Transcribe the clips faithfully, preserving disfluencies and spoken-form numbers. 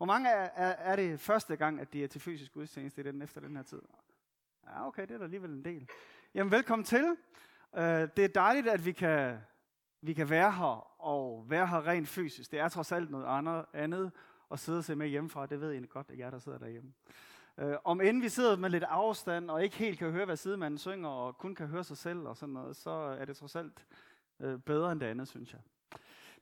Hvor mange er, er, er det første gang, at de er til fysisk gudstjeneste i den, efter den her tid? Ja, okay, det er der alligevel en del. Jamen, velkommen til. Uh, det er dejligt, at vi kan, vi kan være her, og være her rent fysisk. Det er trods alt noget andet at sidde og se med hjemmefra. Det ved I godt, at jeg der sidder derhjemme. Uh, om inden vi sidder med lidt afstand, og ikke helt kan høre, hvad sidemanden synger, og kun kan høre sig selv og sådan noget, så er det trods alt uh, bedre end det andet, synes jeg.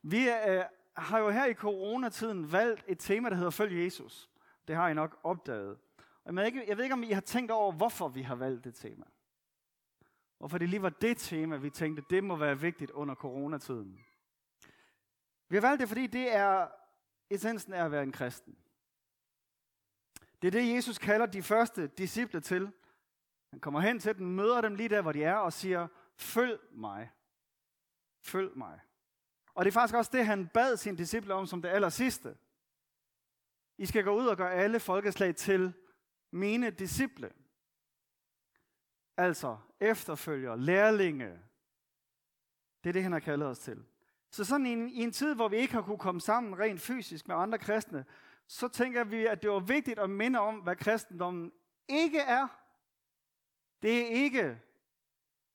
Vi er... Uh, har jo her i coronatiden valgt et tema, der hedder Følg Jesus. Det har I nok opdaget. Jeg ved ikke, om I har tænkt over, hvorfor vi har valgt det tema. Hvorfor det lige var det tema, vi tænkte, det må være vigtigt under coronatiden. Vi har valgt det, fordi det er essensen af at være en kristen. Det er det, Jesus kalder de første disciple til. Han kommer hen til dem, møder dem lige der, hvor de er, og siger, følg mig. Følg mig. Og det er faktisk også det, han bad sine disciple om som det aller sidste. I skal gå ud og gøre alle folkeslag til mine disciple. Altså efterfølgere, lærlinge. Det er det, han har kaldet os til. Så sådan i en, i en tid, hvor vi ikke har kunne komme sammen rent fysisk med andre kristne, så tænker vi, at det var vigtigt at minde om, hvad kristendommen ikke er. Det er ikke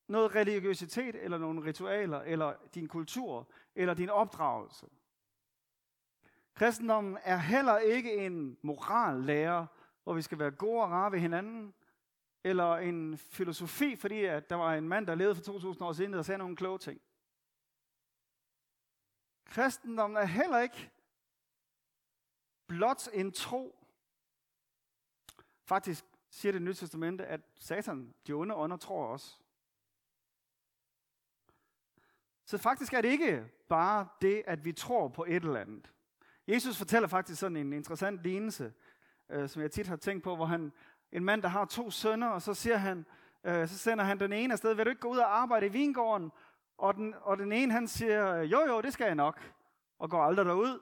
noget religiøsitet, eller nogle ritualer, eller din kultur, eller din opdragelse. Kristendommen er heller ikke en morallærer, hvor vi skal være gode og rare ved hinanden, eller en filosofi, fordi at der var en mand, der levede for to tusind år siden, der sagde nogle kloge ting. Kristendommen er heller ikke blot en tro. Faktisk siger det Nye Testamente, at Satan, de onde ånder, tror også. Så faktisk er det ikke bare det, at vi tror på et eller andet. Jesus fortæller faktisk sådan en interessant lignelse, øh, som jeg tit har tænkt på, hvor han, en mand, der har to sønner, og så, siger han, øh, så sender han den ene afsted, vil du ikke gå ud og arbejde i vingården? Og den, og den ene, han siger, jo jo, det skal jeg nok, og går aldrig derud.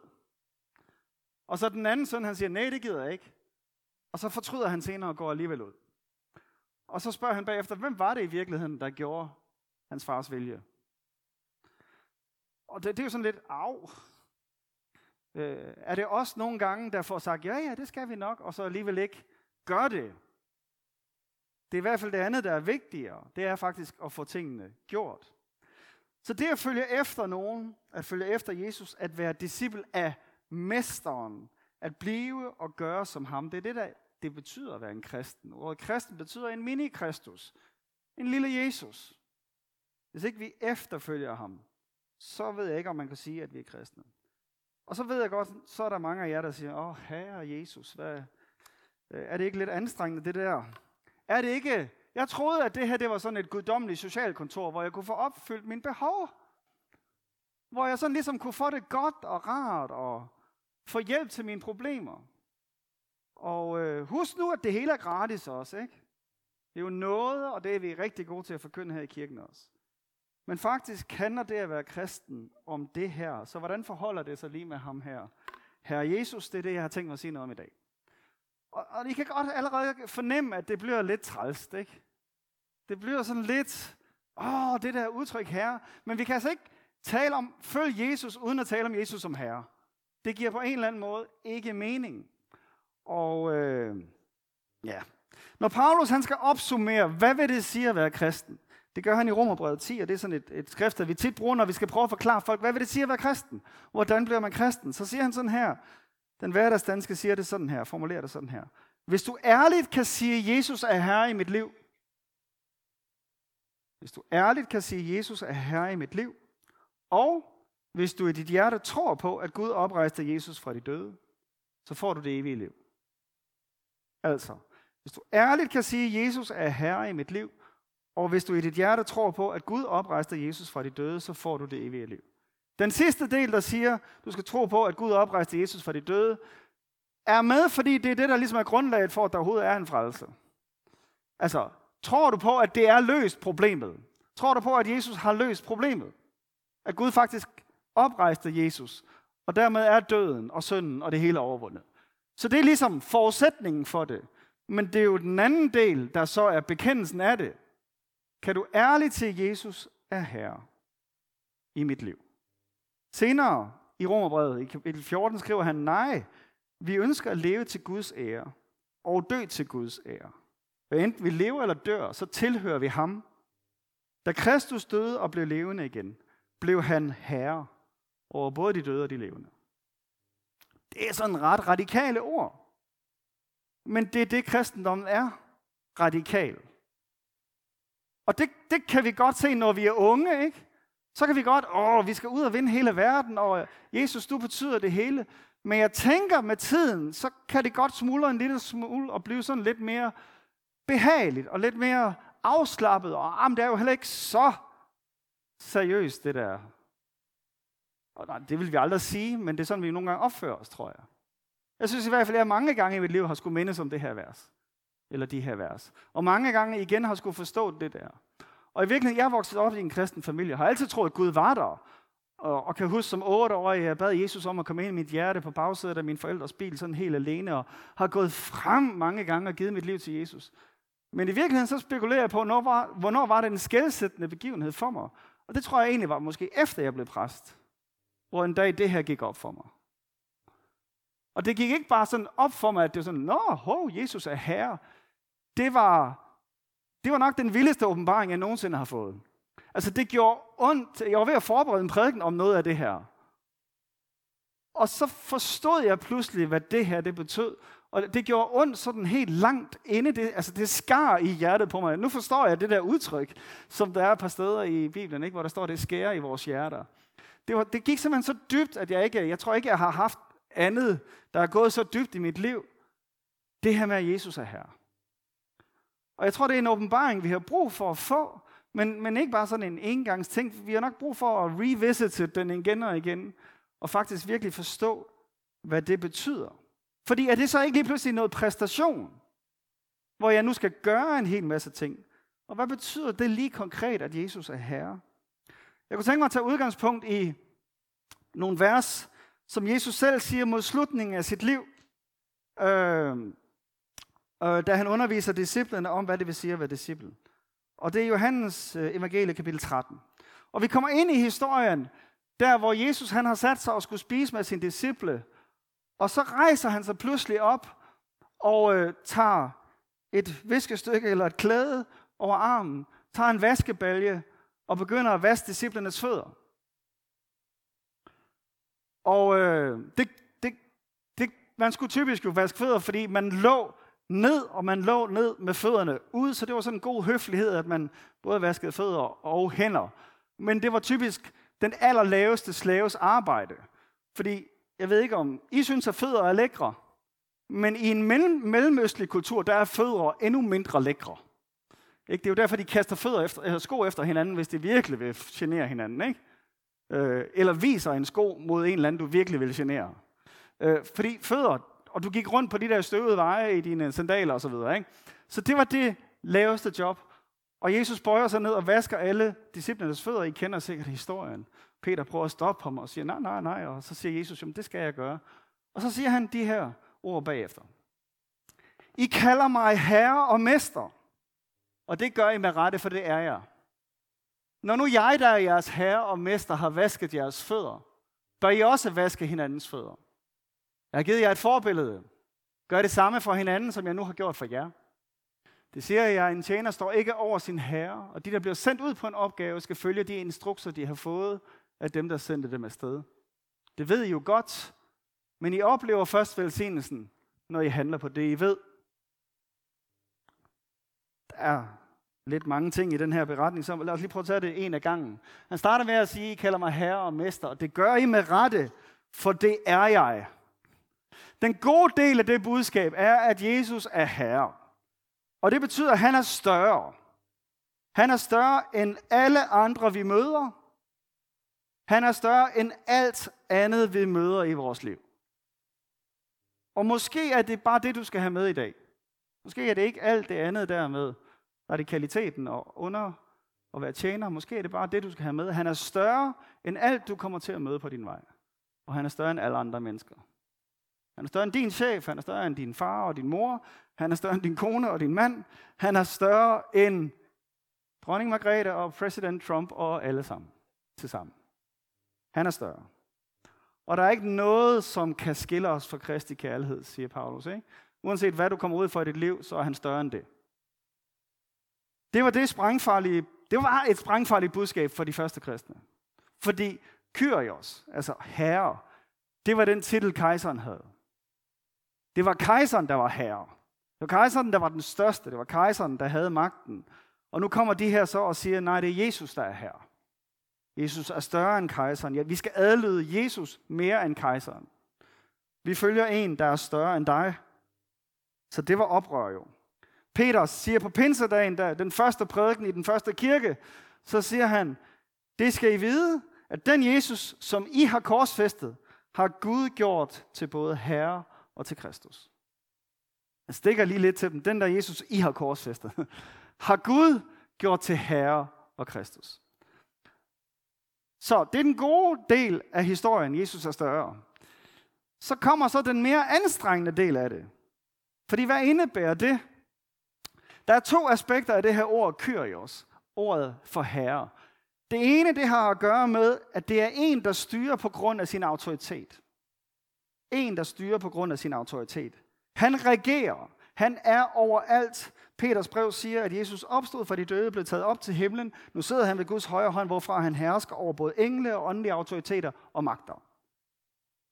Og så den anden søn, han siger, nej, det gider jeg ikke. Og så fortryder han senere og går alligevel ud. Og så spørger han bagefter, hvem var det i virkeligheden, der gjorde hans fars vilje? Og det, det er jo sådan lidt, au. Øh, er det også nogle gange, der får sagt, ja, ja, det skal vi nok, og så alligevel ikke gør det? Det er i hvert fald det andet, der er vigtigere. Det er faktisk at få tingene gjort. Så det at følge efter nogen, at følge efter Jesus, at være disciple af mesteren, at blive og gøre som ham, det er det, der det betyder at være en kristen. Ordet kristen betyder en mini-kristus, en lille Jesus. Hvis ikke vi efterfølger ham, så ved jeg ikke, om man kan sige, at vi er kristne. Og så ved jeg godt, så er der mange af jer, der siger, åh, herre Jesus, hvad, er det ikke lidt anstrengende, det der? Er det ikke? Jeg troede, at det her det var sådan et guddommeligt socialkontor, hvor jeg kunne få opfyldt mine behov. Hvor jeg sådan ligesom kunne få det godt og rart, og få hjælp til mine problemer. Og øh, husk nu, at det hele er gratis også, ikke? Det er jo noget, og det er vi rigtig gode til at forkynde her i kirken også. Men faktisk handler det at være kristen om det her. Så hvordan forholder det sig lige med ham her? Herre Jesus, det er det, jeg har tænkt mig at sige noget om i dag. Og, og I kan godt allerede fornemme, at det bliver lidt trælst, ikke? Det bliver sådan lidt, åh, det der udtryk herre. Men vi kan altså ikke tale om, følg Jesus, uden at tale om Jesus som herre. Det giver på en eller anden måde ikke mening. Og øh, ja, når Paulus han skal opsummere, hvad vil det sige at være kristen? Det gør han i Romerbrevet ti, og det er sådan et, et skrift, der vi tit bruger, når vi skal prøve at forklare folk, hvad vil det sige at være kristen? Hvordan bliver man kristen? Så siger han sådan her. Den hverdagsdanske siger det sådan her, formulerer det sådan her. Hvis du ærligt kan sige, Jesus er herre i mit liv. Hvis du ærligt kan sige, Jesus er herre i mit liv. Og hvis du i dit hjerte tror på, at Gud oprejste Jesus fra de døde, så får du det evige liv. Altså, hvis du ærligt kan sige, Jesus er herre i mit liv. Og hvis du i dit hjerte tror på, at Gud oprejste Jesus fra de døde, så får du det evige liv. Den sidste del, der siger, du skal tro på, at Gud oprejste Jesus fra de døde, er med, fordi det er det, der ligesom er grundlaget for, at der overhovedet er en frelse. Altså, tror du på, at det er løst problemet? Tror du på, at Jesus har løst problemet? At Gud faktisk oprejste Jesus, og dermed er døden og synden og det hele overvundet. Så det er ligesom forudsætningen for det. Men det er jo den anden del, der så er bekendelsen af det. Kan du ærligt til, at Jesus er herre i mit liv? Senere i Romerbrevet, i kapitel fjorten, skriver han, nej, Vi ønsker at leve til Guds ære og dø til Guds ære. Hvad enten vi lever eller dør, så tilhører vi ham. Da Kristus døde og blev levende igen, blev han herre over både de døde og de levende. Det er sådan ret radikale ord. Men det er det, kristendommen er. Radikal. Og det, det kan vi godt se, når vi er unge, ikke? Så kan vi godt, åh, vi skal ud og vinde hele verden, og Jesus, du betyder det hele. Men jeg tænker, med tiden, så kan det godt smuldre en lille smule og blive sådan lidt mere behageligt og lidt mere afslappet. Og ah, det er jo heller ikke så seriøst, det der. Og nej, det vil vi aldrig sige, men det er sådan, vi nogle gange opfører os, tror jeg. Jeg synes i hvert fald, at jeg mange gange i mit liv har skulle mindes om det her vers. Eller de her vers. Og mange gange igen har skulle forstå det der. Og i virkeligheden, jeg er vokset op i en kristen familie, har altid troet, at Gud var der. Og, og kan huske som otteårig, jeg bad Jesus om at komme ind i mit hjerte på bagsædet af mine forældres bil, sådan helt alene, og har gået frem mange gange og givet mit liv til Jesus. Men i virkeligheden, så spekulerer jeg på, når var, hvornår var det en skelsættende begivenhed for mig. Og det tror jeg egentlig var måske efter, jeg blev præst. Hvor en dag det her gik op for mig. Og det gik ikke bare sådan op for mig, at det var sådan, nå, ho, Jesus er herre. Det var, det var nok den vildeste åbenbaring, jeg nogensinde har fået. Altså det gjorde ondt. Jeg var ved at forberede en prædiken om noget af det her. Og så forstod jeg pludselig, hvad det her det betød. Og det gjorde ondt sådan helt langt inde. Det, altså det skar i hjertet på mig. Nu forstår jeg det der udtryk, som der er et par steder i Bibelen, ikke, hvor der står, det skærer i vores hjerter. Det, var, det gik simpelthen så dybt, at jeg ikke, jeg tror ikke, jeg har haft andet, der er gået så dybt i mit liv. Det her med, at Jesus er her. Og jeg tror, det er en åbenbaring, vi har brug for at få, men, men ikke bare sådan en engangsting. Vi har nok brug for at revisite den igen og igen, og faktisk virkelig forstå, hvad det betyder. Fordi er det så ikke lige pludselig noget præstation, hvor jeg nu skal gøre en hel masse ting? Og hvad betyder det lige konkret, at Jesus er herre? Jeg kunne tænke mig at tage udgangspunkt i nogle vers, som Jesus selv siger mod slutningen af sit liv. Øh, da han underviser disciplene om, hvad det vil sige at være disciple. Og det er Johannes evangelie kapitel tretten. Og vi kommer ind i historien, der hvor Jesus han har sat sig og skulle spise med sine disciple. Og så rejser han sig pludselig op og øh, tager et viskestykke eller et klæde over armen, tager en vaskebalje og begynder at vaske disciplernes fødder. Og øh, det, det, det, man skulle typisk jo vaske fødder, fordi man lå ned, og man lå ned med fødderne ud, så det var sådan en god høflighed, at man både vaskede fødder og hænder. Men det var typisk den allerlaveste slaves arbejde. Fordi, jeg ved ikke om I synes, at fødder er lækre, men i en mellem, mellemøstlig kultur, der er fødder endnu mindre lækre. Ikke? Det er jo derfor, de kaster fødder efter, eller sko efter hinanden, hvis de virkelig vil genere hinanden. Ikke? Øh, eller viser en sko mod en eller anden, du virkelig vil genere. Øh, fordi fødder... Og du gik rundt på de der støvede veje i dine sandaler og så videre, ikke? Så det var det laveste job. Og Jesus bøjer sig ned og vasker alle disciplernes fødder. I kender sikkert historien. Peter prøver at stoppe ham og siger, nej, nej, nej. Og så siger Jesus, jamen det skal jeg gøre. Og så siger han de her ord bagefter. I kalder mig herre og mester. Og det gør I med rette, for det er jeg. Når nu jeg, der er jeres herre og mester, har vasket jeres fødder, bør I også vaske hinandens fødder. Jeg har givet jer et forbillede. Gør det samme for hinanden, som jeg nu har gjort for jer. Det siger jeg, at en tjener står ikke over sin herre, og de, der bliver sendt ud på en opgave, skal følge de instrukser, de har fået af dem, der sendte dem afsted. Det ved I jo godt, men I oplever først velsignelsen, når I handler på det, I ved. Der er lidt mange ting i den her beretning, så lad os lige prøve at tage det en af gangen. Han starter med at sige, I kalder mig herre og mester, og det gør I med rette, for det er jeg. Den gode del af det budskab er, at Jesus er herre. Og det betyder, at han er større. Han er større end alle andre, vi møder. Han er større end alt andet, vi møder i vores liv. Og måske er det bare det, du skal have med i dag. Måske er det ikke alt det andet der med radikaliteten og under og være tjener. Måske er det bare det, du skal have med. Han er større end alt, du kommer til at møde på din vej. Og han er større end alle andre mennesker. Han er større end din chef, han er større end din far og din mor, han er større end din kone og din mand, han er større end dronning Margrethe og præsident Trump og alle sammen, tilsammen. Han er større. Og der er ikke noget, som kan skille os fra Kristi kærlighed, siger Paulus. Ikke? Uanset hvad du kommer ud for i dit liv, så er han større end det. Det var, det sprængfarlige, det var et sprængfarligt budskab for de første kristne. Fordi Kyrios, altså herre, det var den titel, kejseren havde. Det var kejseren, der var herre. Det var kejseren, der var den største. Det var kejseren, der havde magten. Og nu kommer de her så og siger, nej, det er Jesus, der er herre. Jesus er større end kejseren. Ja, vi skal adlyde Jesus mere end kejseren. Vi følger en, der er større end dig. Så det var oprør jo. Peter siger på pinsedagen, den første prædiken i den første kirke, så siger han, det skal I vide, at den Jesus, som I har korsfæstet, har Gud gjort til både herre og til Kristus. Jeg stikker lige lidt til dem. Den der Jesus, I har korsfæstet, har Gud gjort til herre og Kristus. Så det er den gode del af historien, Jesus er større. Så kommer så den mere anstrengende del af det. Fordi hvad indebærer det? Der er to aspekter af det her ord, kyrios, ordet for herre. Det ene, det har at gøre med, at det er en, der styrer på grund af sin autoritet. En, der styrer på grund af sin autoritet. Han regerer. Han er overalt. Peters brev siger, at Jesus opstod fra de døde, blev taget op til himlen. Nu sidder han ved Guds højre hånd, hvorfra han hersker over både engle og åndelige autoriteter og magter.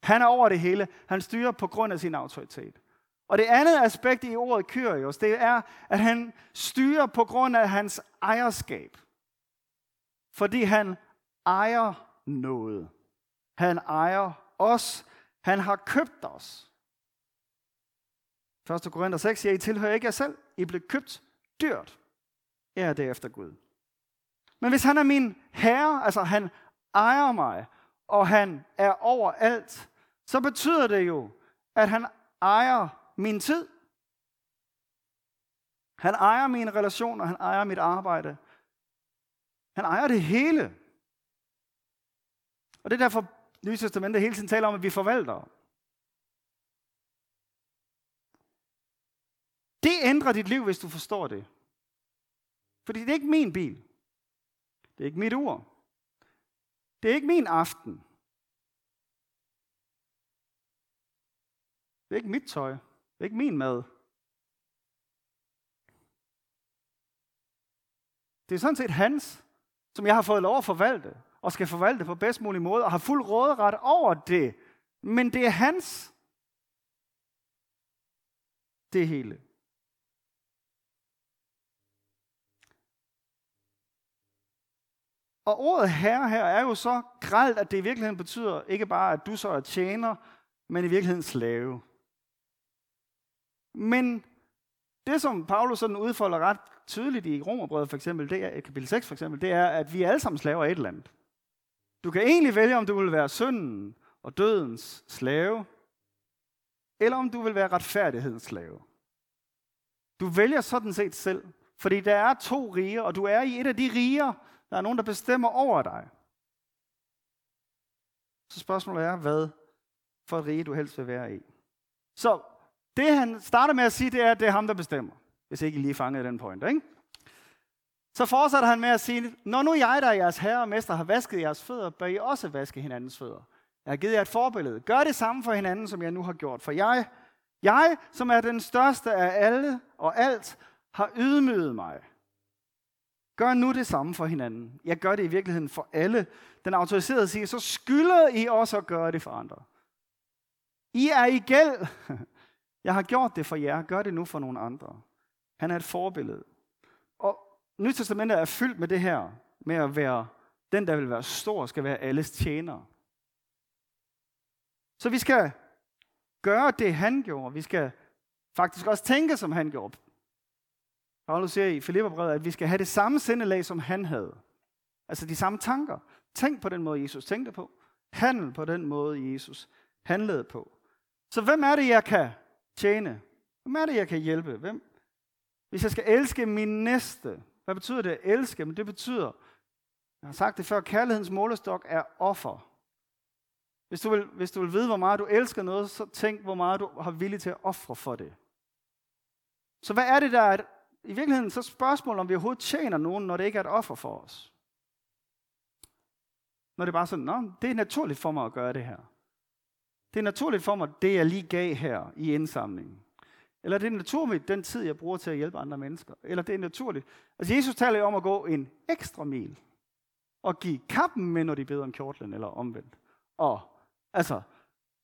Han er over det hele. Han styrer på grund af sin autoritet. Og det andet aspekt i ordet kyrios, det er, at han styrer på grund af hans ejerskab. Fordi han ejer noget. Han ejer os. Han har købt os. første Korinther seks siger, I tilhører ikke jer selv. I blev købt dyrt. Jeg er derefter Gud. Men hvis han er min herre, altså han ejer mig, og han er overalt, så betyder det jo, at han ejer min tid. Han ejer mine relationer, han ejer mit arbejde. Han ejer det hele. Og det er derfor, Nye Testamentet hele tiden taler om, at vi forvalter. Det ændrer dit liv, hvis du forstår det. Fordi det er ikke min bil. Det er ikke mit ur. Det er ikke min aften. Det er ikke mit tøj. Det er ikke min mad. Det er sådan set hans, som jeg har fået lov at forvalte, og skal forvalte på bedst mulig måde, og har fuld råderet over det. Men det er hans. Det hele. Og ordet herre her er jo så grelt, at det i virkeligheden betyder ikke bare, at du så er tjener, men i virkeligheden slave. Men det, som Paulus sådan udfolder ret tydeligt i Romerbrevet for eksempel, det er, kapitel seks for eksempel, det er, at vi alle sammen slaver af et eller andet. Du kan egentlig vælge, om du vil være synden og dødens slave, eller om du vil være retfærdighedens slave. Du vælger sådan set selv, fordi der er to riger, og du er i et af de riger, der er nogen, der bestemmer over dig. Så spørgsmålet er, hvad for et rige du helst vil være i. Så det, han starter med at sige, det er, at det er ham, der bestemmer. Hvis ikke I lige fangede den pointe, ikke? Så fortsætter han med at sige, når nu jeg, der er jeres herre og mester, har vasket jeres fødder, bør I også vaske hinandens fødder. Jeg har givet jer et forbillede. Gør det samme for hinanden, som jeg nu har gjort. For jeg, jeg som er den største af alle og alt, har ydmyget mig. Gør nu det samme for hinanden. Jeg gør det i virkeligheden for alle. Den autoriserede siger, så skylder I også at gøre det for andre. I er i gæld. Jeg har gjort det for jer. Gør det nu for nogle andre. Han er et forbillede. Og Nyt Testamentet er fyldt med det her, med at være den, der vil være stor, skal være alles tjener. Så vi skal gøre det, han gjorde. Vi skal faktisk også tænke, som han gjorde. Paulus siger i Filipperbrevet, at vi skal have det samme sindelag, som han havde. Altså de samme tanker. Tænk på den måde, Jesus tænkte på. Handl på den måde, Jesus handlede på. Så hvem er det, jeg kan tjene? Hvem er det, jeg kan hjælpe? Hvem? Hvis jeg skal elske min næste, hvad betyder det at elske? Men det betyder, jeg har sagt det før, kærlighedens målestok er offer. Hvis du vil, hvis du vil vide, hvor meget du elsker noget, så tænk, hvor meget du har villig til at ofre for det. Så hvad er det, der er et, i virkeligheden så spørgsmålet, om vi overhovedet tjener nogen, når det ikke er et offer for os? Når det er bare sådan, nå, det er naturligt for mig at gøre det her. Det er naturligt for mig, det jeg lige gav her i indsamlingen. Eller det er naturligt, den tid, jeg bruger til at hjælpe andre mennesker. Eller det er naturligt. Altså Jesus taler jo om at gå en ekstra mil. Og give kappen med, når de beder om kjortlen, eller omvendt. Og, altså,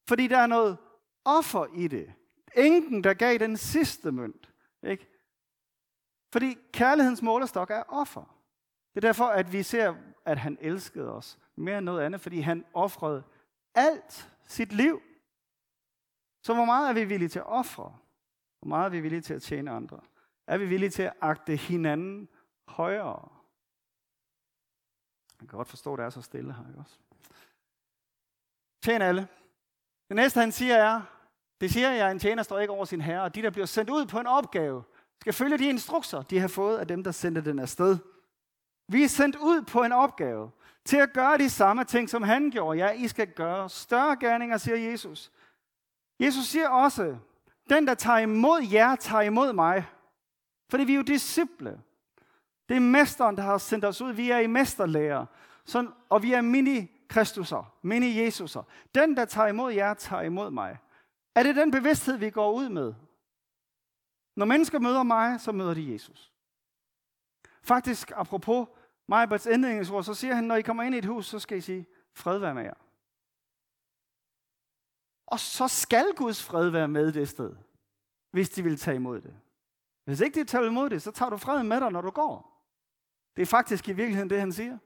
fordi der er noget offer i det. Enken, der gav den sidste mønt. Ikke? Fordi kærlighedens målestok er offer. Det er derfor, at vi ser, at han elskede os mere end noget andet, fordi han ofrede alt sit liv. Så hvor meget er vi villige til at ofre? Hvor meget er vi villige til at tjene andre? Er vi villige til at agte hinanden højere? Man kan godt forstå, at det er så stille her, ikke også? Tjen alle. Det næste, han siger, er, det siger jeg, en tjener står ikke over sin herre, og de, der bliver sendt ud på en opgave, skal følge de instrukser, de har fået af dem, der sendte den afsted. Vi er sendt ud på en opgave til at gøre de samme ting, som han gjorde. Ja, I skal gøre større gerninger, siger Jesus. Jesus siger også, den, der tager imod jer, tager imod mig. Fordi vi er jo disciple. Det er mesteren, der har sendt os ud. Vi er i mesterlærer. Sådan, og vi er mini-kristusser, mini-jesuser. Den, der tager imod jer, tager imod mig. Er det den bevidsthed, vi går ud med? Når mennesker møder mig, så møder de Jesus. Faktisk, apropos Meiberts indledningsord, så siger han, når I kommer ind i et hus, så skal I sige, fred være med jer. Og så skal Guds fred være med det sted, hvis de vil tage imod det. Hvis ikke de tager imod det, så tager du fred med dig, når du går. Det er faktisk i virkeligheden det, han siger.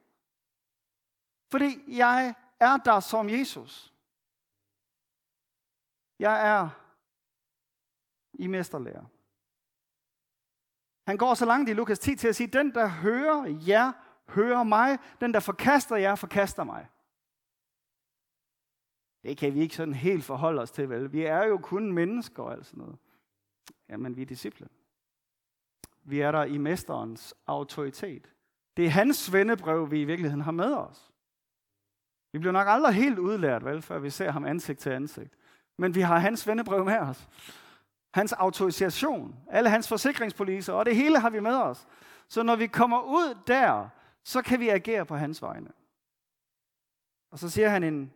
Fordi jeg er der som Jesus. Jeg er i mesterlærer. Han går så langt i Lukas ti til at sige, den der hører jer, hører mig. Den der forkaster jer, forkaster mig. Det kan vi ikke sådan helt forholde os til, vel? Vi er jo kun mennesker og alt sådan noget. Jamen, vi er disciple. Vi er der i mesterens autoritet. Det er hans svendebrev, vi i virkeligheden har med os. Vi bliver nok aldrig helt udlært, vel, før vi ser ham ansigt til ansigt. Men vi har hans svendebrev med os. Hans autorisation, alle hans forsikringspolicer, og det hele har vi med os. Så når vi kommer ud der, så kan vi agere på hans vegne. Og så siger han, en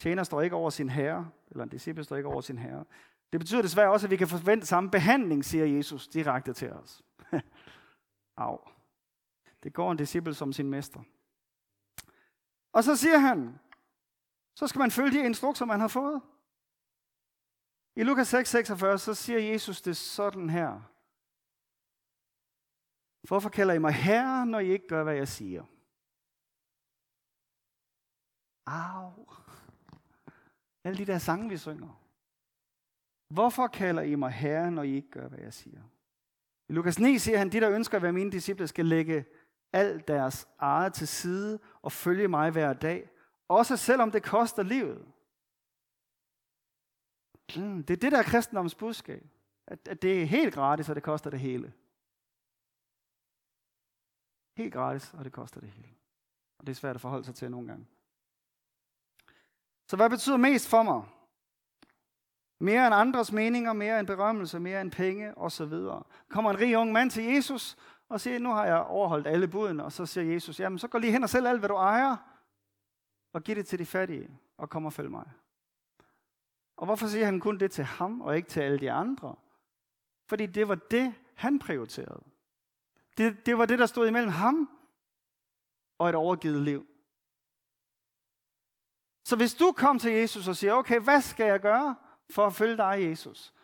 tjener står ikke over sin herre, eller en disciple står ikke over sin herre. Det betyder desværre også, at vi kan forvente samme behandling, siger Jesus direkte til os. Au. Det går en disciple som sin mester. Og så siger han, så skal man følge de instrukser, man har fået. I Lukas seks seksogfyrre, så siger Jesus det sådan her. Hvorfor kalder I mig herre, når I ikke gør, hvad jeg siger? Au. Alle de der sange, vi synger. Hvorfor kalder I mig herre, når I ikke gør, hvad jeg siger? I Lukas ni siger han, de der ønsker at være mine disciple, skal lægge al deres eget til side og følge mig hver dag. Også selvom det koster livet. Det er det, der er kristendommens budskab. At det er helt gratis, og det koster det hele. Helt gratis, og det koster det hele. Og det er svært at forholde sig til nogle gange. Så hvad betyder mest for mig? Mere end andres meninger, mere end berømmelse, mere end penge osv. Kommer en rig ung mand til Jesus og siger, nu har jeg overholdt alle budene. Og så siger Jesus, jamen så gå lige hen og sælg alt, hvad du ejer, og giv det til de fattige, og kom og følg mig. Og hvorfor siger han kun det til ham, og ikke til alle de andre? Fordi det var det, han prioriterede. Det, det var det, der stod imellem ham og et overgivet liv. Så hvis du kom til Jesus og siger, okay, hvad skal jeg gøre for at følge dig, Jesus?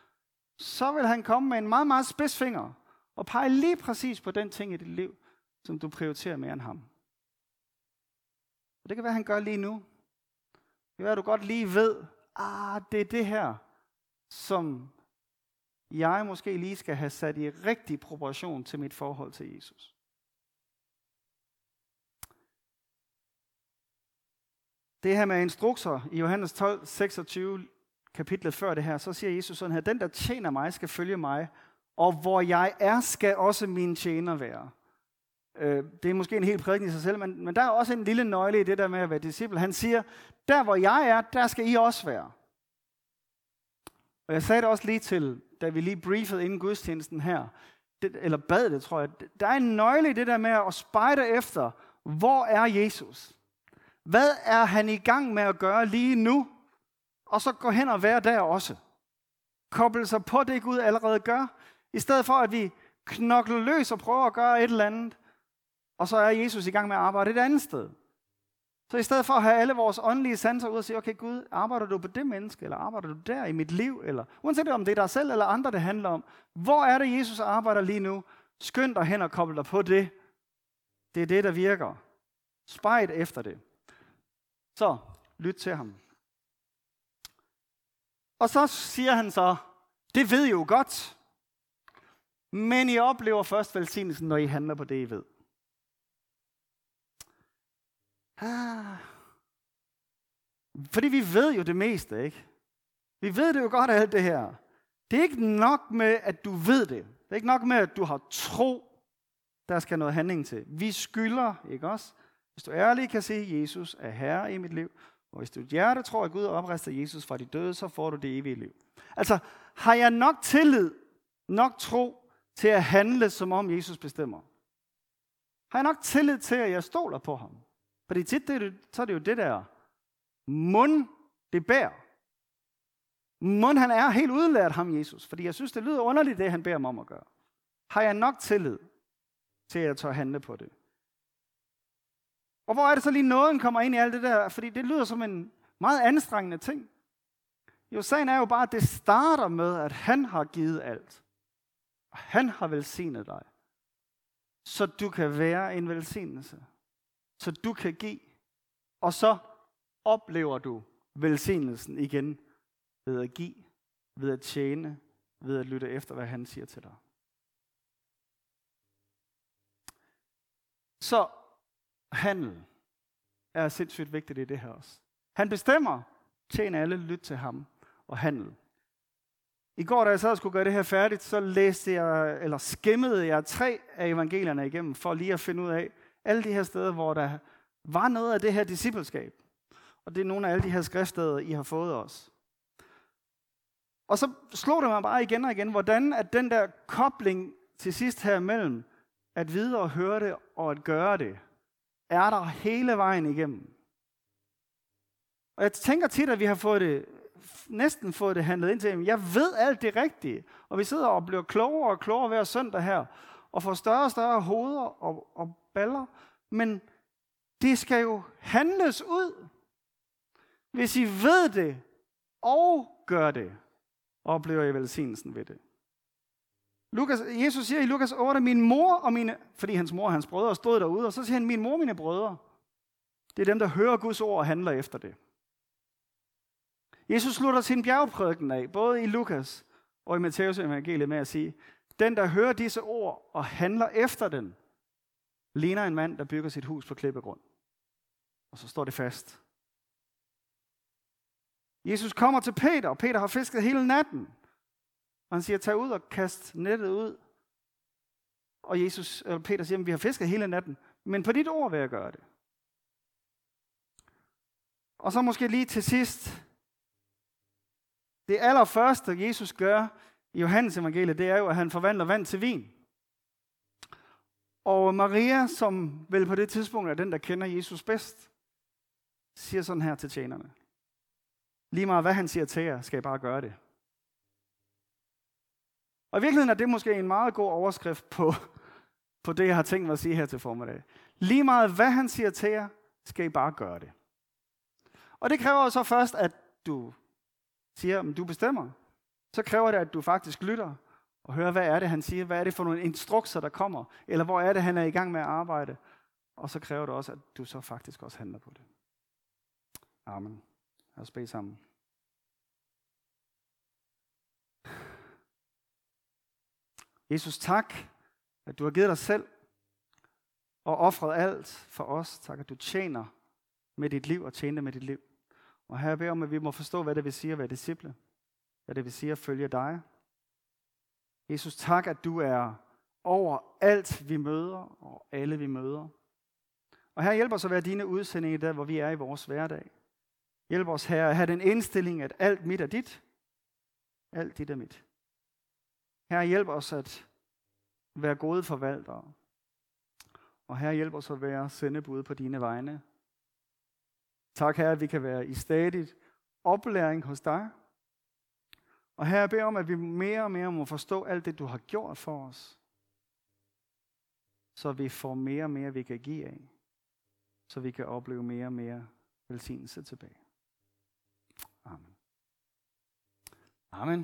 Så vil han komme med en meget, meget spidsfinger og pege lige præcis på den ting i dit liv, som du prioriterer mere end ham. Og det kan være, han gør lige nu. Det kan være, du godt lige ved, ah, det er det her, som jeg måske lige skal have sat i rigtig proportion til mit forhold til Jesus. Det her med instrukser i Johannes tolv seksogtyve, kapitlet før det her, så siger Jesus sådan her, den der tjener mig, skal følge mig, og hvor jeg er, skal også mine tjener være. Det er måske en hel prædiken i sig selv, men, men der er også en lille nøgle i det der med at være disciple. Han siger, der hvor jeg er, der skal I også være. Og jeg sagde det også lige til, da vi lige briefede inden gudstjenesten her, det, eller bad det, tror jeg. Der er en nøgle i det der med at spejde efter, hvor er Jesus? Hvad er han i gang med at gøre lige nu? og så gå hen og være der også. Koble sig på det, Gud allerede gør, i stedet for, at vi knokler løs og prøver at gøre et eller andet, og så er Jesus i gang med at arbejde et andet sted. Så i stedet for at have alle vores åndelige sanser ud og sige, okay Gud, arbejder du på det menneske, eller arbejder du der i mit liv, eller uanset om det er dig selv eller andre, det handler om, hvor er det, Jesus arbejder lige nu? Skynd dig hen og koble dig på det. Det er det, der virker. Spejt efter det. Så lyt til ham. Og så siger han så, det ved I jo godt, men I oplever først velsignelsen, når I handler på det, I ved. Ah. Fordi vi ved jo det meste, ikke? Vi ved det jo godt af alt det her. Det er ikke nok med, at du ved det. Det er ikke nok med, at du har tro, der skal noget handling til. Vi skylder, ikke også? Hvis du ærligt kan sige, at Jesus er herre i mit liv, og hvis du hjerte tror, at Gud oprejser Jesus fra de døde, så får du det evige liv. Altså, har jeg nok tillid, nok tro til at handle, som om Jesus bestemmer? Har jeg nok tillid til, at jeg stoler på ham? Fordi tit det, så er det jo det der mund, det bærer. Mund, han er helt udlært, ham Jesus. Fordi jeg synes, det lyder underligt, det han beder mig om at gøre. Har jeg nok tillid til, at jeg tør handle på det? Og hvor er det så lige nåden kommer ind i alt det der? Fordi det lyder som en meget anstrengende ting. Jo, sagen er jo bare, at det starter med, at han har givet alt. Og han har velsignet dig. Så du kan være en velsignelse. Så du kan give. Og så oplever du velsignelsen igen ved at give, ved at tjene, ved at lytte efter, hvad han siger til dig. Så handel er sindssygt vigtigt i det her også. Han bestemmer, tjen alle, lyt til ham og handel. I går, da jeg sad og skulle gøre det her færdigt, så læste jeg, eller skimmede jeg tre af evangelierne igennem, for lige at finde ud af alle de her steder, hvor der var noget af det her discipleskab. Og det er nogle af alle de her skriftsteder, I har fået os. Og så slog det mig bare igen og igen, hvordan at den der kobling til sidst her mellem at vide og høre det og at gøre det, er der hele vejen igennem. Og jeg tænker tit, at vi har fået det, næsten fået det handlet ind til, jeg ved alt det rigtige, og vi sidder og bliver klogere og klogere hver søndag her, og får større og større hoveder og, og baller, men det skal jo handles ud. Hvis I ved det, og gør det, oplever I velsignelsen ved det. Lukas, Jesus siger i Lukas otte, min mor og mine, fordi hans mor og hans brødre stod derude, og så siger han, min mor og mine brødre, det er dem, der hører Guds ord og handler efter det. Jesus slutter sin bjergprædiken af, både i Lukas og i Matteus evangeliet, med at sige, den, der hører disse ord og handler efter den, ligner en mand, der bygger sit hus på klippegrund. Og så står det fast. Jesus kommer til Peter, og Peter har fisket hele natten. Og han siger, tag ud og kast nettet ud. Og Jesus, eller Peter siger, vi har fisket hele natten, men på dit ord vil jeg gøre det. Og så måske lige til sidst. Det allerførste, Jesus gør i Johannes evangeliet, det er jo, at han forvandler vand til vin. Og Maria, som vel på det tidspunkt er den, der kender Jesus bedst, siger sådan her til tjenerne. Lige meget hvad han siger til jer, skal I bare gøre det. Og i virkeligheden er det måske en meget god overskrift på, på det, jeg har tænkt mig at sige her til formiddag. Lige meget hvad han siger til jer, skal I bare gøre det. Og det kræver så først, at du siger, at du bestemmer. Så kræver det, at du faktisk lytter og hører, hvad er det, han siger. Hvad er det for nogle instrukser, der kommer? Eller hvor er det, han er i gang med at arbejde? Og så kræver det også, at du så faktisk også handler på det. Amen. Lad os bede sammen. Jesus, tak, at du har givet dig selv og offret alt for os. Tak, at du tjener med dit liv og tjener med dit liv. Og her beder om, at vi må forstå, hvad det vil sige at være disciple. Hvad det vil sige at følge dig. Jesus, tak, at du er over alt, vi møder og alle, vi møder. Og her hjælper os at være dine udsendinger der, hvor vi er i vores hverdag. Hjælp os, Herre, at have den indstilling, at alt mit er dit. Alt dit er mit. Herre, hjælp os at være gode forvaltere. Og Herre, hjælp os at være sendebud på dine vegne. Tak, Herre, at vi kan være i stadigt oplæring hos dig. Og her jeg beder om, at vi mere og mere må forstå alt det, du har gjort for os. Så vi får mere og mere, vi kan give af. Så vi kan opleve mere og mere velsignelse tilbage. Amen. Amen.